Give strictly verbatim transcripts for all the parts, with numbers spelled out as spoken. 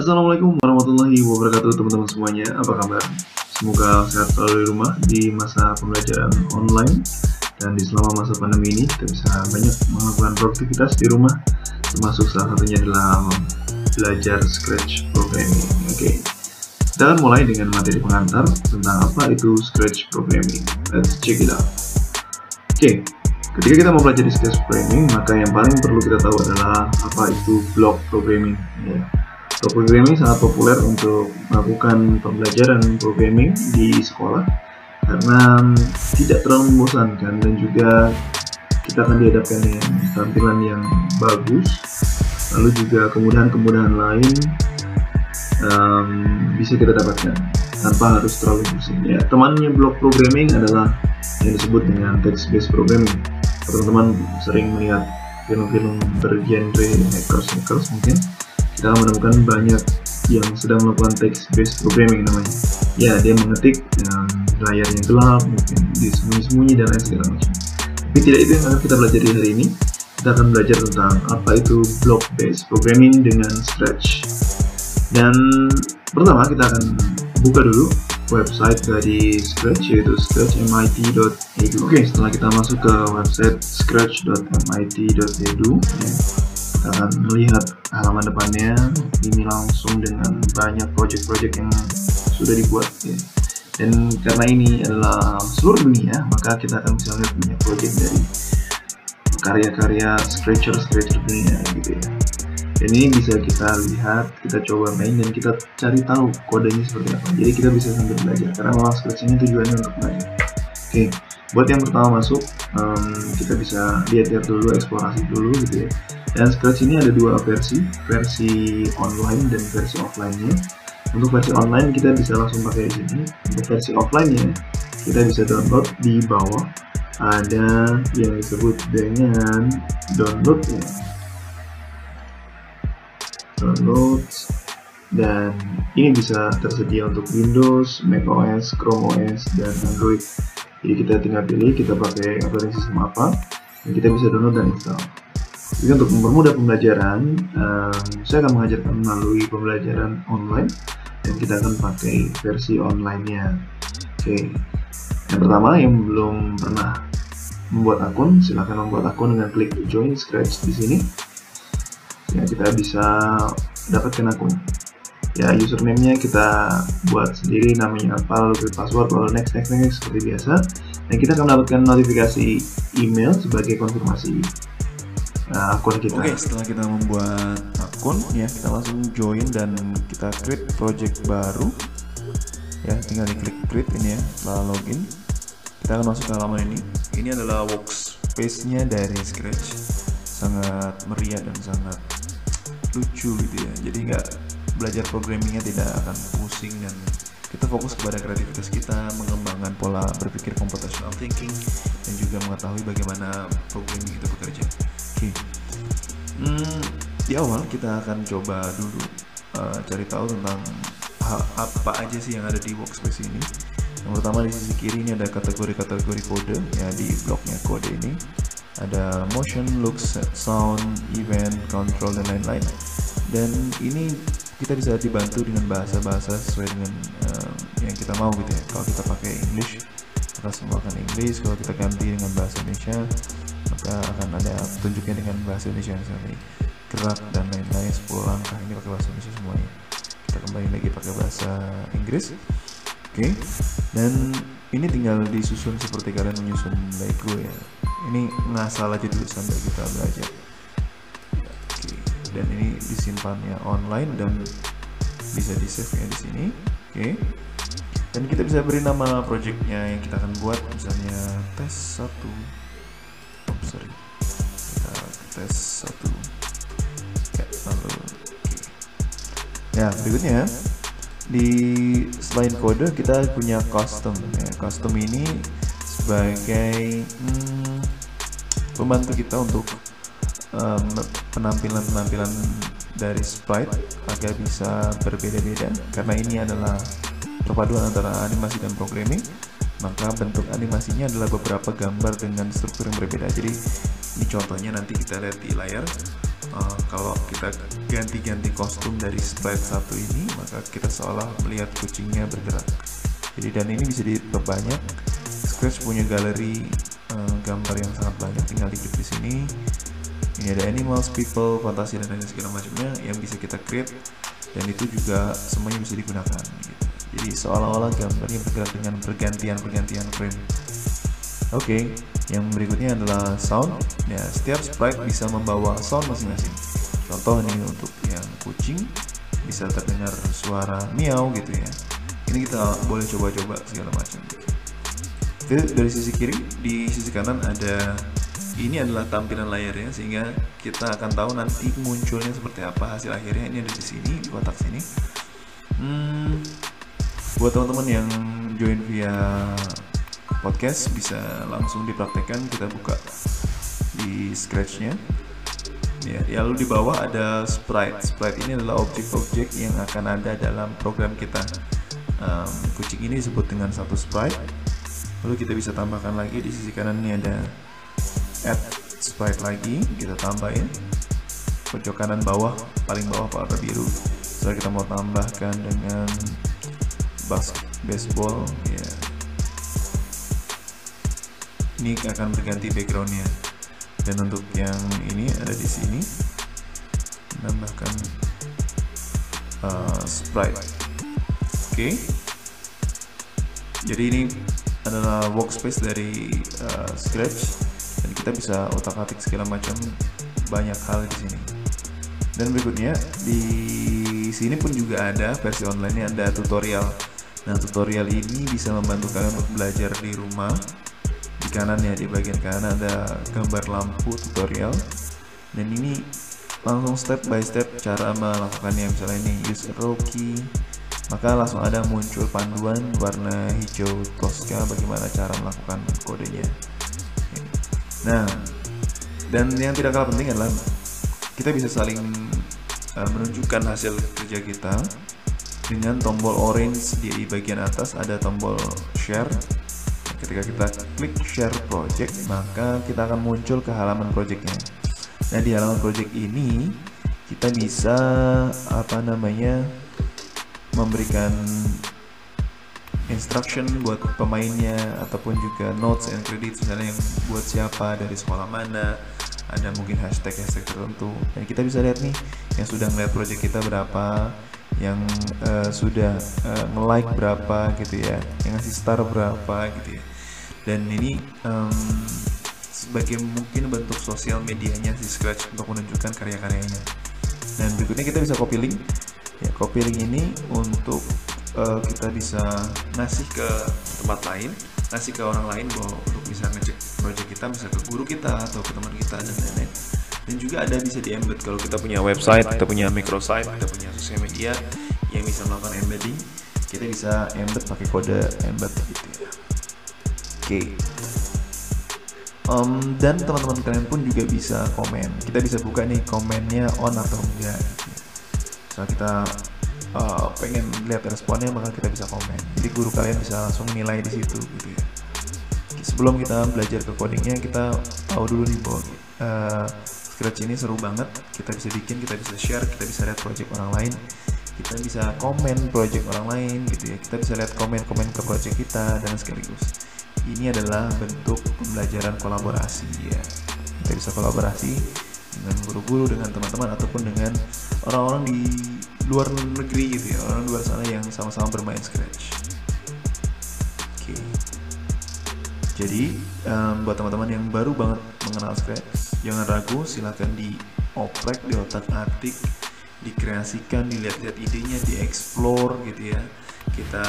Assalamualaikum warahmatullahi wabarakatuh teman-teman semuanya, apa kabar? Semoga sehat selalu di rumah di masa pembelajaran online dan di selama masa pandemi ini kita bisa banyak melakukan produktivitas di rumah, termasuk salah satunya adalah belajar Scratch programming. Oke, kita akan mulai dengan materi pengantar tentang apa itu Scratch programming. Let's check it out. Oke, ketika kita mau belajar Scratch programming, maka yang paling perlu kita tahu adalah apa itu block programming. Ya. Block programming sangat populer untuk melakukan pembelajaran programming di sekolah karena tidak terlalu membosankan dan juga kita akan dihadapkan dengan tampilan yang bagus, lalu juga kemudahan-kemudahan lain um, bisa kita dapatkan tanpa harus terlalu pusing. Ya, temannya block programming adalah yang disebut dengan text-based programming. Teman-teman sering melihat film-film bergenre hackers-hackers mungkin. Kita menemukan banyak yang sedang melakukan text-based programming namanya. Ya, dia mengetik um, layarnya gelap, mungkin disembunyi-sembunyi dan lain segala macam. Tapi tidak itu yang akan kita pelajari hari ini. Kita akan belajar tentang apa itu block-based programming dengan Scratch. Dan pertama kita akan buka dulu website dari Scratch, yaitu scratch m i t dot e d u. Oke, setelah kita masuk ke website scratch dot m i t dot e d u, ya, kita akan melihat halaman depannya ini langsung dengan banyak project-project yang sudah dibuat ya. Dan karena ini adalah seluruh dunia, maka kita akan bisa lihat banyak project dari karya-karya scratcher-scratcher dunia gitu ya. Dan ini bisa kita lihat, kita coba main dan kita cari tahu kodenya seperti apa. Jadi kita bisa sambil belajar karena memang Scratch ini tujuannya untuk belajar. Oke, buat yang pertama masuk, um, kita bisa lihat-lihat dulu, eksplorasi dulu gitu ya. Dan Scratch ini ada dua versi, versi online dan versi offline-nya. Untuk versi online kita bisa langsung pakai di sini. Untuk versi offline-nya kita bisa download di bawah ada yang disebut dengan download-nya. Download, dan ini bisa tersedia untuk Windows, macOS, Chrome O S, dan Android. Jadi kita tinggal pilih kita pakai operating system apa dan kita bisa download dan install. Jadi untuk mempermudah pembelajaran, um, saya akan mengajarkan melalui pembelajaran online dan kita akan pakai versi online-nya. Oke, yang pertama yang belum pernah membuat akun, silahkan membuat akun dengan klik join Scratch di sini. Ya, kita bisa dapatkan akun. Ya, username-nya kita buat sendiri, namanya apa, lalu password, lalu next, next, next seperti biasa. Dan kita akan mendapatkan notifikasi email sebagai konfirmasi akun kita. Oke, setelah kita membuat akun ya, kita langsung join dan kita create project baru ya, tinggal diklik create ini ya, lalu login. Kita akan masuk ke halaman ini. Ini adalah workspace-nya dari Scratch, sangat meriah dan sangat lucu gitu ya. Jadi nggak, belajar programmingnya tidak akan pusing dan kita fokus kepada kreativitas kita, mengembangkan pola berpikir computational thinking dan juga mengetahui bagaimana programming itu bekerja. Oke, okay. hmm, di awal kita akan coba dulu uh, cari tahu tentang apa aja sih yang ada di workspace ini. Yang pertama di sisi kiri ini ada kategori-kategori kode ya, di bloknya kode ini ada motion, looks, sound, event, control dan lain-lain. Dan ini kita bisa dibantu dengan bahasa-bahasa sesuai dengan uh, yang kita mau gitu ya. Kalau kita pakai English kita semua akan English, kalau kita ganti dengan bahasa Indonesia maka akan ada petunjuknya dengan bahasa Indonesia, misalnya gerak dan lain-lain, sepuluh langkah ini pakai bahasa Indonesia semuanya. Kita kembali lagi pakai bahasa Inggris. Oke, okay. Dan ini tinggal disusun seperti kalian menyusun Lego ya, ini ngasal aja dulu sampai kita belajar. Oke, okay. Dan ini disimpannya online dan bisa di save ya di sini. Oke, okay. Dan kita bisa beri nama projectnya yang kita akan buat, misalnya tes satu. Sorry, kita tes satu ya, lalu okay. Ya, berikutnya di selain kode kita punya custom ya. Custom ini sebagai hmm, pembantu kita untuk penampilan-penampilan um, dari sprite agar bisa berbeda-beda, karena ini adalah perpaduan antara animasi dan programming. Maka bentuk animasinya adalah beberapa gambar dengan struktur yang berbeda. Jadi ini contohnya nanti kita lihat di layar. uh, kalau kita ganti-ganti kostum dari sprite satu ini, maka kita seolah melihat kucingnya bergerak. Jadi dan ini bisa diperbanyak. Scratch punya galeri uh, gambar yang sangat banyak, tinggal diklik di sini. Ini ada animals, people, fantasi dan lain segala macamnya yang bisa kita create, dan itu juga semuanya bisa digunakan gitu. Jadi seolah-olah gambarnya bergerak dengan pergantian-pergantian frame. Oke, okay, yang berikutnya adalah sound. Ya, setiap sprite bisa membawa sound masing-masing. Contoh ini untuk yang kucing bisa terdengar suara miau gitu ya. Ini kita boleh coba-coba segala macam. Jadi dari sisi kiri, di sisi kanan ada, ini adalah tampilan layarnya, sehingga kita akan tahu nanti munculnya seperti apa hasil akhirnya. Ini ada di sini, di kotak sini. Hmm, buat teman-teman yang join via podcast bisa langsung dipraktekkan. Kita buka di Scratch-nya ya, ya, lalu di bawah ada sprite. Sprite ini adalah objek-objek yang akan ada dalam program kita. Um, kucing ini disebut dengan satu sprite. Lalu kita bisa tambahkan lagi. Di sisi kanan ini ada add sprite lagi, kita tambahin pojok kanan bawah, paling bawah warna biru. Setelah kita mau tambahkan dengan baseball ya, ini akan berganti backgroundnya. Dan untuk yang ini ada di sini, menambahkan uh, sprite. Oke, okay. Jadi ini adalah workspace dari uh, Scratch, dan kita bisa otak-atik segala macam, banyak hal di sini. Dan berikutnya di sini pun juga ada versi online-nya, ada tutorial. Nah, tutorial ini bisa membantu kalian untuk belajar di rumah. Di kanan ya, di bagian kanan ada gambar lampu tutorial, dan ini langsung step by step cara melakukannya. Misalnya ini use arrow key, maka langsung ada muncul panduan warna hijau Tosca bagaimana cara melakukan kodenya. Nah, dan yang tidak kalah penting adalah kita bisa saling uh, menunjukkan hasil kerja kita dengan tombol orange di bagian atas. Ada tombol share. Ketika kita klik share project, maka kita akan muncul ke halaman projectnya. Nah, di halaman project ini kita bisa apa namanya memberikan instruction buat pemainnya, ataupun juga notes and credits, misalnya yang buat siapa, dari sekolah mana, ada mungkin hashtag-hashtag tertentu. Dan kita bisa lihat nih yang sudah melihat project kita berapa, yang uh, sudah uh, nge-like berapa gitu ya, yang ngasih star berapa gitu ya. Dan ini um, sebagai mungkin bentuk sosial medianya si Scratch untuk menunjukkan karya-karyanya. Dan berikutnya kita bisa copy link ya, copy link ini untuk uh, kita bisa ngasih ke tempat lain, ngasih ke orang lain bahwa untuk bisa ngecek project kita, bisa ke guru kita atau ke teman kita dan lain-lain. Dan juga ada bisa di embed kalau kita punya website, kita punya microsite, kita punya sosial media yang bisa melakukan embedding, kita bisa embed pakai kode embed gitu ya. Oke, okay. um, dan teman-teman kalian pun juga bisa komen. Kita bisa buka nih komennya on atau enggak gitu. Setelah kita uh, pengen lihat responnya, maka kita bisa komen. Jadi guru kalian bisa langsung nilai di situ gitu ya. Sebelum kita belajar ke codingnya, kita tahu dulu nih bahwa uh, Scratch ini seru banget. Kita bisa bikin, kita bisa share, kita bisa lihat project orang lain, kita bisa komen project orang lain gitu ya, kita bisa lihat komen-komen ke project kita. Dan sekaligus ini adalah bentuk pembelajaran kolaborasi ya, kita bisa kolaborasi dengan guru-guru, dengan teman-teman, ataupun dengan orang-orang di luar negeri gitu ya, orang luar sana yang sama-sama bermain Scratch. Oke, okay. Jadi um, buat teman-teman yang baru banget mengenal Scratch, jangan ragu, silahkan dioprek, di otak-atik, dikreasikan, dilihat-lihat idenya, dieksplor gitu ya. Kita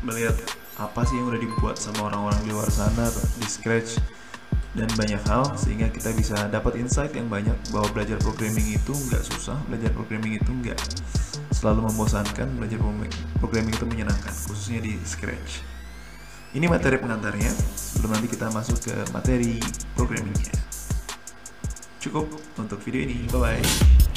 melihat apa sih yang udah dibuat sama orang-orang di luar sana di Scratch, dan banyak hal, sehingga kita bisa dapat insight yang banyak bahwa belajar programming itu nggak susah, belajar programming itu nggak selalu membosankan, belajar programming itu menyenangkan, khususnya di Scratch. Ini materi pengantarnya, sebelum nanti kita masuk ke materi programmingnya. Cukup untuk video ini, bye-bye.